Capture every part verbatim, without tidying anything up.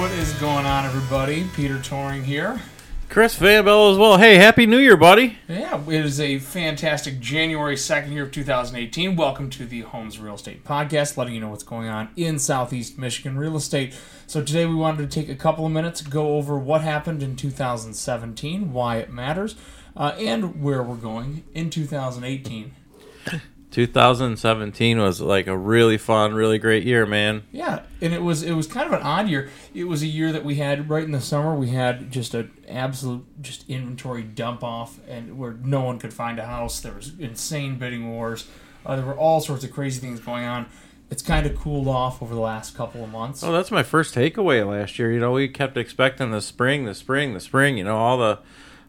What is going on, everybody? Peter Touring here. Chris Vabella as well. Hey, Happy New Year, buddy. Yeah, it is a fantastic January second here of two thousand eighteen. Welcome to the Homes Real Estate Podcast, letting you know what's going on in Southeast Michigan real estate. So today we wanted to take a couple of minutes to go over what happened in two thousand seventeen, why it matters, uh, and where we're going in two thousand eighteen. two thousand seventeen was like a really fun, really great year, man. Yeah, and it was it was kind of an odd year. It was a year that we had right in the summer. We had just an absolute just inventory dump off, and where no one could find a house. There was insane bidding wars. Uh, there were all sorts of crazy things going on. It's kind of cooled off over the last couple of months. Oh, that's my first takeaway last year. You know, we kept expecting the spring, the spring, the spring. You know, all the.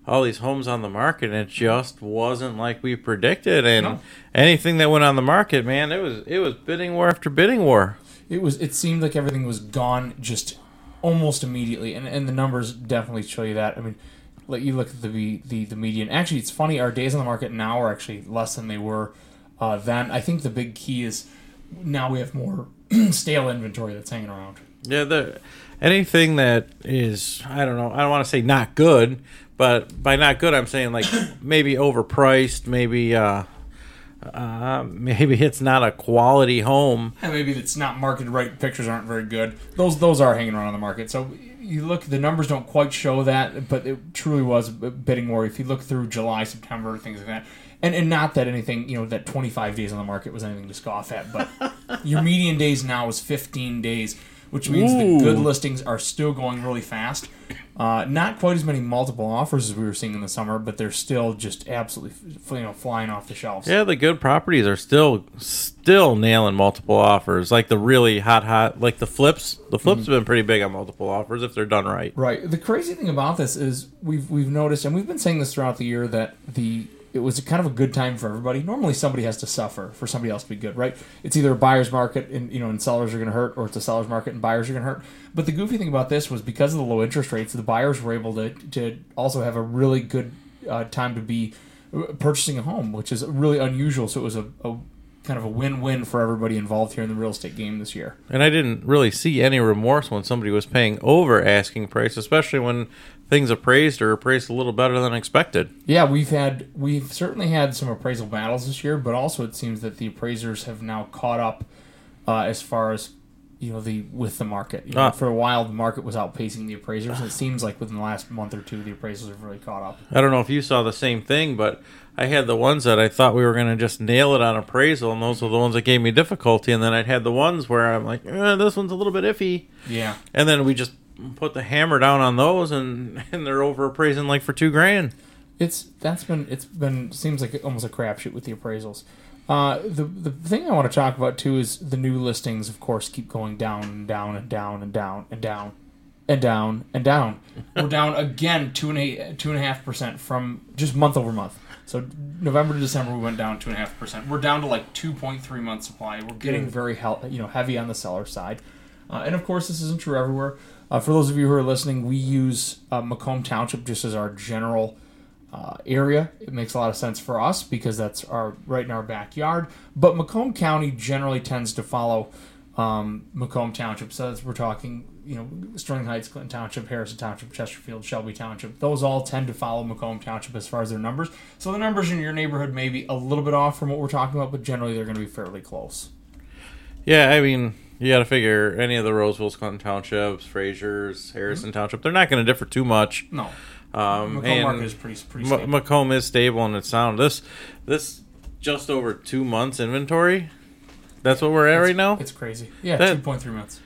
all these homes on the market, and it just wasn't like we predicted. And no. Anything that went on the market, man, it was it was bidding war after bidding war. It was it seemed like everything was gone just almost immediately, and and the numbers definitely show you that. I mean, let you look at the the the median. Actually, it's funny, our days on the market now are actually less than they were uh, then. I think the big key is now we have more stale inventory that's hanging around. Yeah, the anything that is I don't know, I don't want to say not good. But by not good, I'm saying like maybe overpriced, maybe uh, uh, maybe it's not a quality home. And maybe it's not marketed right. Pictures aren't very good. Those those are hanging around on the market. So you look, the numbers don't quite show that, but it truly was a bidding war. If you look through July, September, things like that. And and not that anything, you know, that twenty-five days on the market was anything to scoff at, but your median days now is fifteen days, which means Ooh. The good listings are still going really fast. Uh, not quite as many multiple offers as we were seeing in the summer, but they're still just absolutely you know, flying off the shelves. Yeah, the good properties are still still nailing multiple offers. Like the really hot, hot, like the flips. The flips mm-hmm. have been pretty big on multiple offers if they're done right. Right. The crazy thing about this is we've we've noticed, and we've been saying this throughout the year, that the it was kind of a good time for everybody. Normally somebody has to suffer for somebody else to be good, right? It's either a buyer's market and you know and sellers are going to hurt, or it's a seller's market and buyers are going to hurt. But the goofy thing about this was because of the low interest rates, the buyers were able to, to also have a really good uh, time to be purchasing a home, which is really unusual. So it was a, a kind of a win-win for everybody involved here in the real estate game this year. And I didn't really see any remorse when somebody was paying over asking price, especially when things appraised or appraised a little better than expected. Yeah, we've had we've certainly had some appraisal battles this year, but also it seems that the appraisers have now caught up uh, as far as you know the with the market. You know, ah. For a while, the market was outpacing the appraisers, and it seems like within the last month or two, the appraisals have really caught up. I don't know if you saw the same thing, but I had the ones that I thought we were going to just nail it on appraisal, and those were the ones that gave me difficulty. And then I'd had the ones where I'm like, eh, this one's a little bit iffy. Yeah, and then we just put the hammer down on those, and, and they're over appraising like for two grand. It's that's been it's been seems like almost a crapshoot with the appraisals. Uh, the the thing I want to talk about too is the new listings, of course, keep going down and down and down and down and down and down and down. We're down again two and eight two and a half percent from just month over month. So November to December we went down two and a half percent. We're down to like two point three months supply. We're getting very he- you know heavy on the seller side, uh, and of course this isn't true everywhere. Uh, for those of you who are listening, we use uh, Macomb Township just as our general uh, area. It makes a lot of sense for us because that's our right in our backyard. But Macomb County generally tends to follow um, Macomb Township. So that's, we're talking, you know, Sterling Heights, Clinton Township, Harrison Township, Chesterfield, Shelby Township. Those all tend to follow Macomb Township as far as their numbers. So the numbers in your neighborhood may be a little bit off from what we're talking about, but generally they're going to be fairly close. Yeah, I mean, you got to figure any of the Rosevilles, Clinton Townships, Fraziers, Harrison mm-hmm. Township, they're not going to differ too much. No. Um, Macomb and market is pretty, pretty stable. M- Macomb is stable and it's sound. This, this just over two months inventory, that's what we're at it's, right now? It's crazy. Yeah, that, two point three months.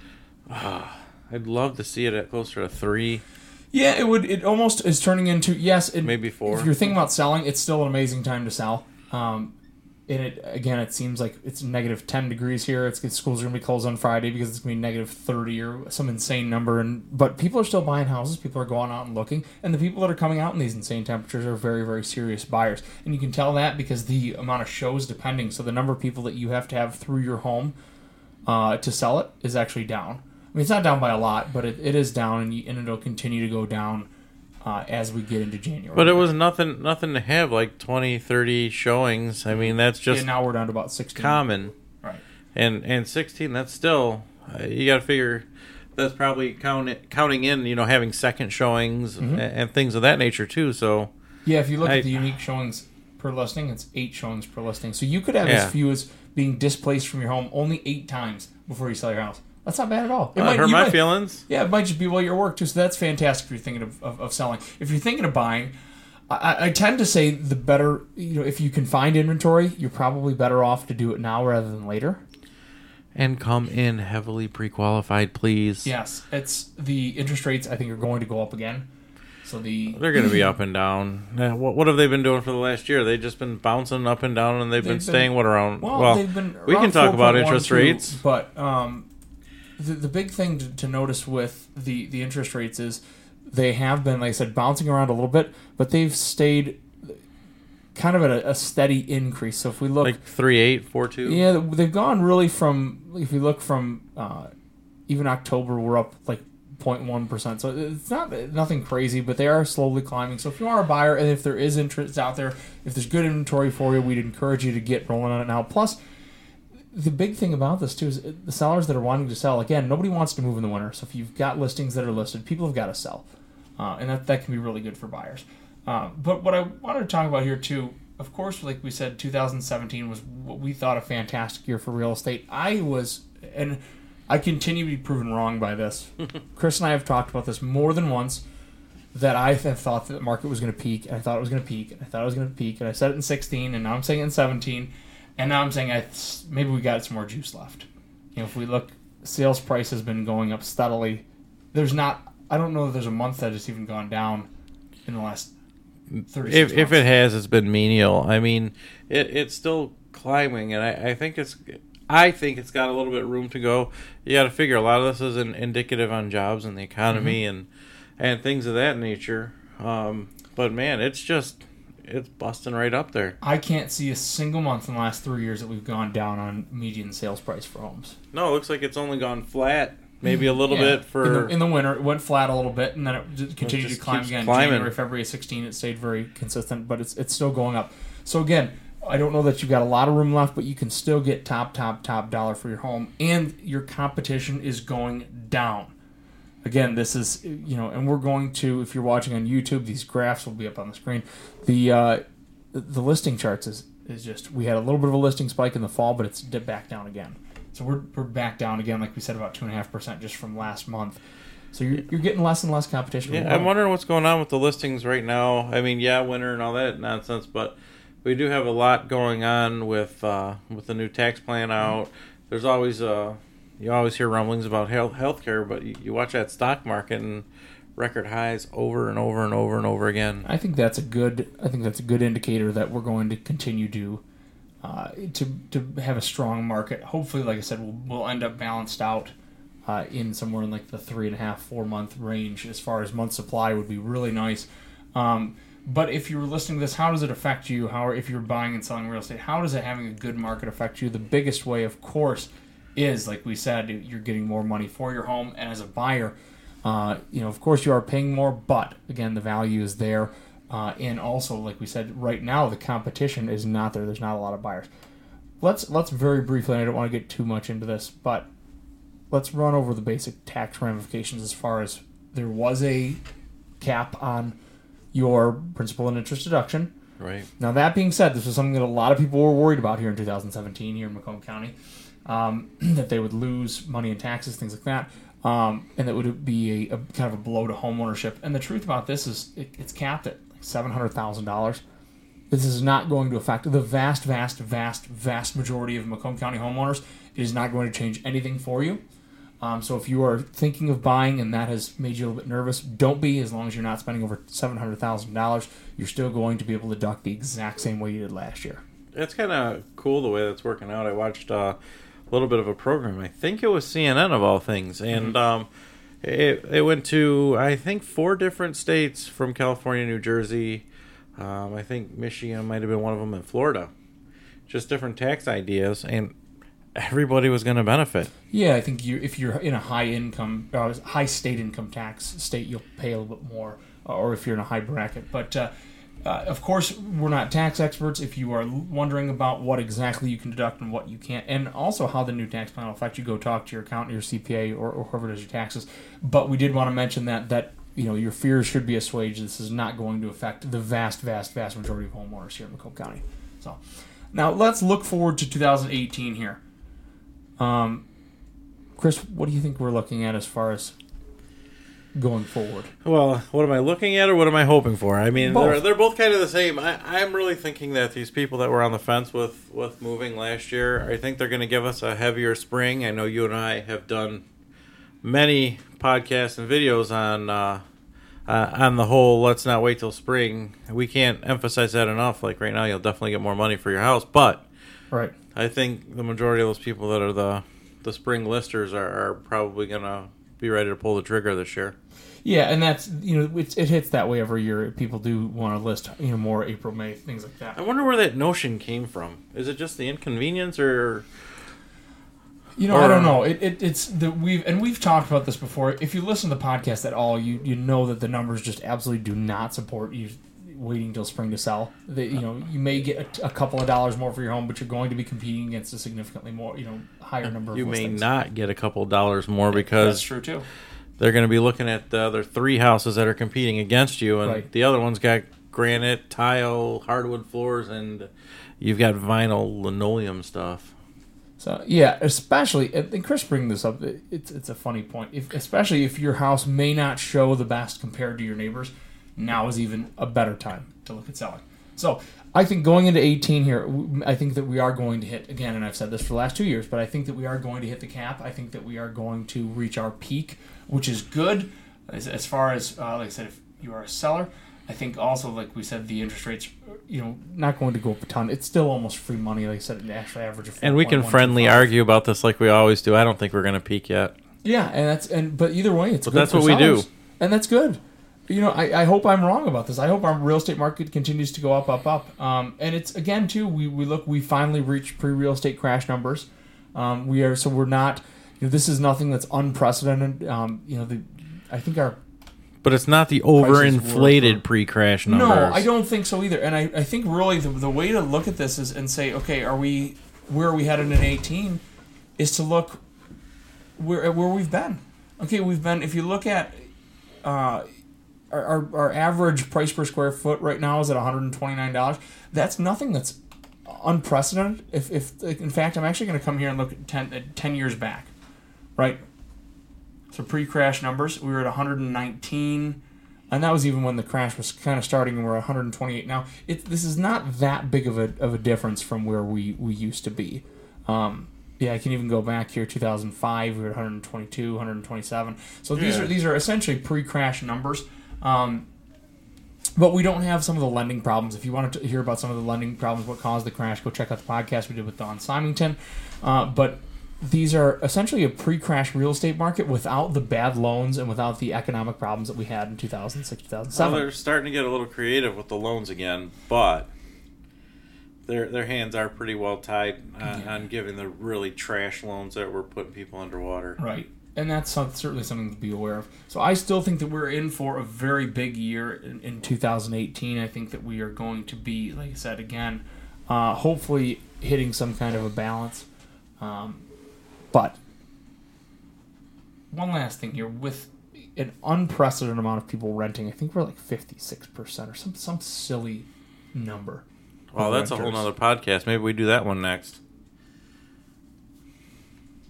Uh, I'd love to see it at closer to three. Yeah, it would. It almost is turning into, yes. It, maybe four. If you're thinking about selling, it's still an amazing time to sell. Um And it again, it seems like it's negative ten degrees here. It's schools are gonna be closed on Friday because it's gonna be negative thirty or some insane number. And but people are still buying houses. People are going out and looking, and the people that are coming out in these insane temperatures are very, very serious buyers. And you can tell that because the amount of shows depending. So the number of people that you have to have through your home uh, to sell it is actually down. I mean, it's not down by a lot, but it, it is down, and, you, and it'll continue to go down. Uh, as we get into January. But it was nothing nothing to have like twenty, thirty showings. I mean, that's just... Yeah, now we're down to about sixteen. Common. Right. And and sixteen, that's still... Uh, you got to figure that's probably counting counting in, you know, having second showings mm-hmm. and, and things of that nature too. So yeah, if you look I, at the unique showings per listing, it's eight showings per listing. So you could have yeah. as few as being displaced from your home only eight times before you sell your house. That's not bad at all. It uh, might hurt my might, feelings. Yeah, it might just be well your work too. So that's fantastic if you're thinking of, of, of selling. If you're thinking of buying, I, I tend to say the better, you know, if you can find inventory, you're probably better off to do it now rather than later. And come in heavily pre-qualified, please. Yes, it's the interest rates. I think are going to go up again. So the they're going to be up and down. Yeah, what, what have they been doing for the last year? They've just been bouncing up and down, and they've, they've been, been staying what around. Well, well they've been around we can talk about interest two, rates, but um, the the big thing to, to notice with the, the interest rates is they have been, like I said, bouncing around a little bit, but they've stayed kind of at a, a steady increase. So if we look... Like three point eight, four point two? Yeah, they've gone really from... If we look from uh, even October, we're up like zero point one percent. So it's not nothing crazy, but they are slowly climbing. So if you are a buyer and if there is interest out there, if there's good inventory for you, we'd encourage you to get rolling on it now. Plus, the big thing about this too is the sellers that are wanting to sell, again, nobody wants to move in the winter. So if you've got listings that are listed, people have got to sell. Uh, and that, that can be really good for buyers. Um, but what I wanted to talk about here, too, of course, like we said, two thousand seventeen was what we thought a fantastic year for real estate. I was, and I continue to be proven wrong by this. Chris and I have talked about this more than once, that I have thought that the market was going to peak, and I thought it was going to peak, and I thought it was going to peak, and I said it in sixteen, and now I'm saying it in seventeen, and now I'm saying I th- maybe we got some more juice left. You know, if we look, sales price has been going up steadily. There's not, I don't know that there's a month that has even gone down in the last If, if it has, it's been menial. I mean, it, it's still climbing, and I, I think it's, I think it's got a little bit of room to go. You got to figure a lot of this is in, indicative on jobs and the economy mm-hmm. and and things of that nature. Um, but man, it's just it's busting right up there. I can't see a single month in the last three years that we've gone down on median sales price for homes. No, it looks like it's only gone flat. Maybe a little yeah. bit for... In the, in the winter, it went flat a little bit, and then it continued it to climb again. Climbing. January, February sixteen, it stayed very consistent, but it's it's still going up. So again, I don't know that you've got a lot of room left, but you can still get top, top, top dollar for your home, and your competition is going down. Again, this is, you know, and we're going to, if you're watching on YouTube, these graphs will be up on the screen. The uh, the listing charts is, is just, we had a little bit of a listing spike in the fall, but it's dipped back down again. So we're we're back down again, like we said, about two and a half percent just from last month. So you're you're getting less and less competition. Yeah, I'm wondering what's going on with the listings right now. I mean, yeah, winter and all that nonsense, but we do have a lot going on with uh, with the new tax plan out. There's always uh, you always hear rumblings about health healthcare, but you, you watch that stock market and record highs over and over and over and over again. I think that's a good I think that's a good indicator that we're going to continue to. Uh, to to have a strong market. Hopefully, like I said, we'll, we'll end up balanced out uh, in somewhere in like the three and a half, four month range as far as month supply would be really nice. Um, but if you were listening to this, how does it affect you? How if you're buying and selling real estate, how does it having a good market affect you? The biggest way, of course, is like we said, you're getting more money for your home, and as a buyer, uh, you know, of course, you are paying more. But again, the value is there. Uh, and also, like we said, right now the competition is not there. There's not a lot of buyers. Let's let's very briefly, and I don't want to get too much into this, but let's run over the basic tax ramifications as far as there was a cap on your principal and interest deduction. Right. Now, that being said, this was something that a lot of people were worried about here in two thousand seventeen here in Macomb County, um, that they would lose money in taxes, things like that. Um, and that would be a, a kind of a blow to homeownership. And the truth about this is it, it's capped at seven hundred thousand dollars. This is not going to affect the vast, vast, vast, vast majority of Macomb County homeowners. It is not going to change anything for you. Um, so if you are thinking of buying and that has made you a little bit nervous, don't be. As long as you're not spending over seven hundred thousand dollars, you're still going to be able to deduct the exact same way you did last year. It's kind of cool the way that's working out. I watched uh, a little bit of a program. I think it was C N N of all things. And mm-hmm. um It it went to, I think, four different states from California, New Jersey. Um, I think Michigan might have been one of them, in Florida. Just different tax ideas, and everybody was going to benefit. Yeah, I think you if you're in a high income, uh, high state income tax state, you'll pay a little bit more, or if you're in a high bracket. But uh, Uh, of course, we're not tax experts. If you are wondering about what exactly you can deduct and what you can't, and also how the new tax plan will affect you, go talk to your accountant, your C P A, or, or whoever does your taxes. But we did want to mention that that you know your fears should be assuaged. This is not going to affect the vast, vast, vast majority of homeowners here in Macomb County. So now let's look forward to two thousand eighteen here. Um, Chris, what do you think we're looking at as far as going forward? Well, what am I looking at or what am I hoping for? I mean, both. They're, they're both kind of the same. I, I'm really thinking that these people that were on the fence with, with moving last year, I think they're going to give us a heavier spring. I know you and I have done many podcasts and videos on uh, uh, on the whole, let's not wait till spring. We can't emphasize that enough. Like right now, you'll definitely get more money for your house. But right, I think the majority of those people that are the, the spring listers are, are probably going to be ready to pull the trigger this year. Yeah, and that's, you know, it, it hits that way every year. People do want to list, you know, more April, May, things like that. I wonder where that notion came from. Is it just the inconvenience or... You know, or, I don't know. It, it it's the we've and we've talked about this before. If you listen to the podcast at all, you, you know that the numbers just absolutely do not support you waiting till spring to sell. They, you know, you may get a, a couple of dollars more for your home, but you're going to be competing against a significantly more, you know, higher number of you listings. You may not get a couple of dollars more because that's true too. They're going to be looking at the other three houses that are competing against you, and right. The other one's got granite, tile, hardwood floors, and you've got vinyl, linoleum stuff. So yeah, especially, and Chris bring this up. It's it's a funny point, if, especially if your house may not show the best compared to your neighbors. Now is even a better time to look at selling. So I think going into eighteen here, I think that we are going to hit, again, and I've said this for the last two years, but I think that we are going to hit the cap. I think that we are going to reach our peak, which is good as, as far as, uh, like I said, if you are a seller. I think also, like we said, the interest rates, you know, not going to go up a ton. It's still almost free money, like I said, an actual average of four. And we can friendly argue about this like we always do. I don't think we're going to peak yet. Yeah, and that's and but either way, it's good for sellers. But that's what we do. And that's good. You know, I, I hope I'm wrong about this. I hope our real estate market continues to go up, up, up. Um, and it's, again, too, we, we look, we finally reached pre-real estate crash numbers. Um, we are, so we're not, you know, this is nothing that's unprecedented. Um, you know, the, I think our... But it's not the overinflated pre-crash numbers. No, I don't think so either. And I, I think really the, the way to look at this is and say, okay, are we, where are we headed in eighteen is to look where where we've been. Okay, we've been, if you look at... Uh, Our, our our average price per square foot right now is at one hundred twenty-nine dollars. That's nothing that's unprecedented. If if in fact, I'm actually going to come here and look at ten, at ten years back, right? So pre-crash numbers, we were at one hundred nineteen, and that was even when the crash was kind of starting, and we're at one hundred twenty-eight now. It this is not that big of a of a difference from where we, we used to be. Um, yeah, I can even go back here. two thousand five, we were at one hundred twenty-two, one hundred twenty-seven. So these yeah. are these are essentially pre-crash numbers. Um, but we don't have some of the lending problems. If you wanted to hear about some of the lending problems, what caused the crash, go check out the podcast we did with Don Symington. Uh, but these are essentially a pre-crash real estate market without the bad loans and without the economic problems that we had in two thousand six, two thousand seven. Well, they're starting to get a little creative with the loans again, but their their hands are pretty well tied on, yeah. on giving the really trash loans that were putting people underwater. Right. And that's certainly something to be aware of. So I still think that we're in for a very big year in, in two thousand eighteen. I think that we are going to be, like I said, again, uh, hopefully hitting some kind of a balance. Um, but one last thing here. With an unprecedented amount of people renting, I think we're like fifty-six percent or some, some silly number. Well, that's renters. A whole other podcast. Maybe we do that one next.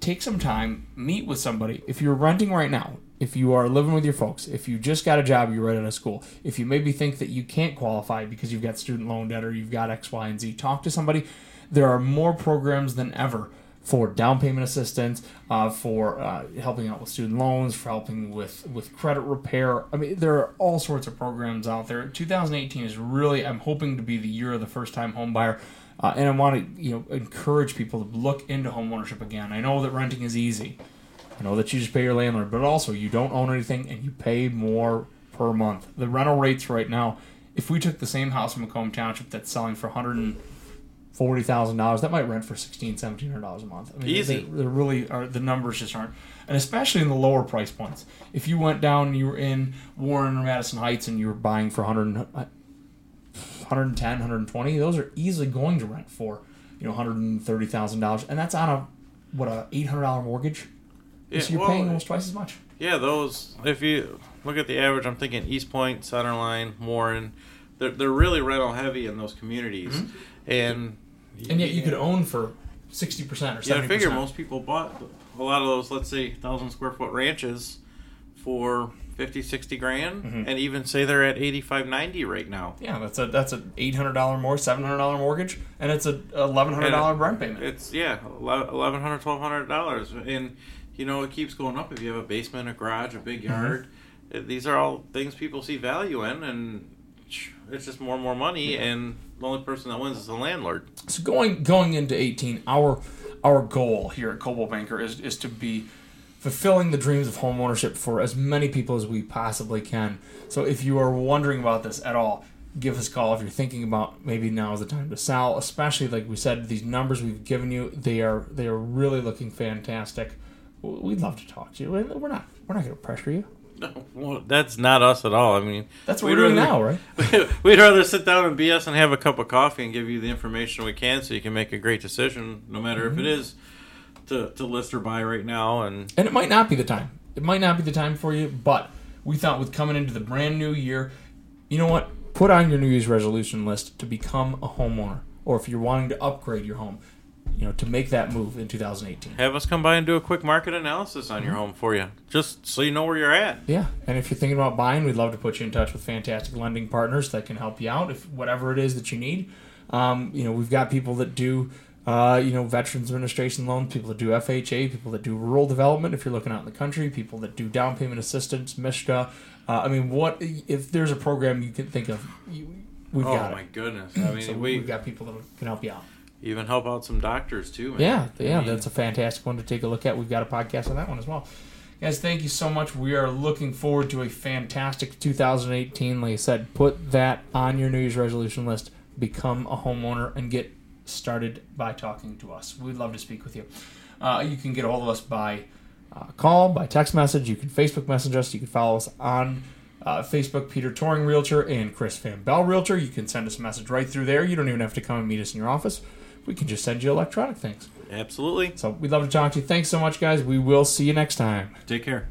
Take some time, meet with somebody. If you're renting right now, if you are living with your folks, if you just got a job, you're right out of school, if you maybe think that you can't qualify because you've got student loan debt or you've got X, Y, and Z, talk to somebody. There are more programs than ever for down payment assistance, uh, for uh, helping out with student loans, for helping with, with credit repair. I mean, there are all sorts of programs out there. two thousand eighteen is really, I'm hoping to be the year of the first-time home buyer. Uh, and I want to, you know, encourage people to look into homeownership again. I know that renting is easy. I know that you just pay your landlord, but also you don't own anything and you pay more per month. The rental rates right now, if we took the same house in Macomb Township that's selling for one hundred forty thousand dollars, that might rent for sixteen hundred dollars, seventeen hundred dollars a month. I mean, easy. They, they really are, the numbers just aren't. And especially in the lower price points. If you went down and you were in Warren or Madison Heights and you were buying for one hundred one ten, one twenty, those are easily going to rent for, you know, one hundred thirty thousand dollars, and that's on a what a eight hundred dollars mortgage. Yeah, so you're well, paying almost twice as much. Yeah, those, if you look at the average, I'm thinking East Point, Centerline, Warren, they're they're really rental heavy in those communities. Mm-hmm. And and yet you could own for sixty percent or seventy percent. Yeah, I figure most people bought a lot of those, let's say, one thousand square foot ranches for fifty, sixty grand, mm-hmm. and even say they're at eighty-five, ninety right now. Yeah, that's a that's an eight hundred dollars more, seven hundred dollars mortgage, and it's a eleven hundred dollars rent payment. It's, yeah, eleven hundred dollars, twelve hundred dollars. And, you know, it keeps going up if you have a basement, a garage, a big yard. Mm-hmm. These are all things people see value in, and it's just more and more money, yeah. and the only person that wins is the landlord. So going going into eighteen, our our goal here at Cobo Banker is, is to be fulfilling the dreams of homeownership for as many people as we possibly can. So if you are wondering about this at all, give us a call. If you're thinking about maybe now is the time to sell, especially like we said, these numbers we've given you, they are they are really looking fantastic. We'd love to talk to you. We're not we're not going to pressure you. No, well, that's not us at all. I mean, that's what we're doing now, right? We'd rather sit down and B S and have a cup of coffee and give you the information we can, so you can make a great decision, no matter mm-hmm. if it is to to list or buy right now. And and it might not be the time. It might not be the time for you. But we thought with coming into the brand new year, you know what? Put on your New Year's resolution list to become a homeowner, or if you're wanting to upgrade your home, you know, to make that move in two thousand eighteen. Have us come by and do a quick market analysis on your home for you, just so you know where you're at. Yeah, and if you're thinking about buying, we'd love to put you in touch with fantastic lending partners that can help you out, if whatever it is that you need. Um, you know, we've got people that do, uh, you know, Veterans Administration loans, people that do F H A, people that do rural development if you're looking out in the country, people that do down payment assistance, MISCA. Uh, I mean, what if there's a program you can think of, you, we've oh, got it. Oh, my goodness. I mean, so we, we've got people that can help you out. Even help out some doctors, too, man. Yeah, yeah, I mean, that's a fantastic one to take a look at. We've got a podcast on that one as well. Guys, thank you so much. We are looking forward to a fantastic two thousand eighteen. Like I said, put that on your New Year's resolution list. Become a homeowner and get started by talking to us. We'd love to speak with you. Uh, you can get a hold of us by uh, call, by text message. You can Facebook message us. You can follow us on Uh, Facebook, Peter Touring Realtor and Chris Vabella Realtor. You can send us a message right through there. You don't even have to come and meet us in your office. We can just send you electronic things. Absolutely. So we'd love to talk to you. Thanks so much, guys. We will see you next time. Take care.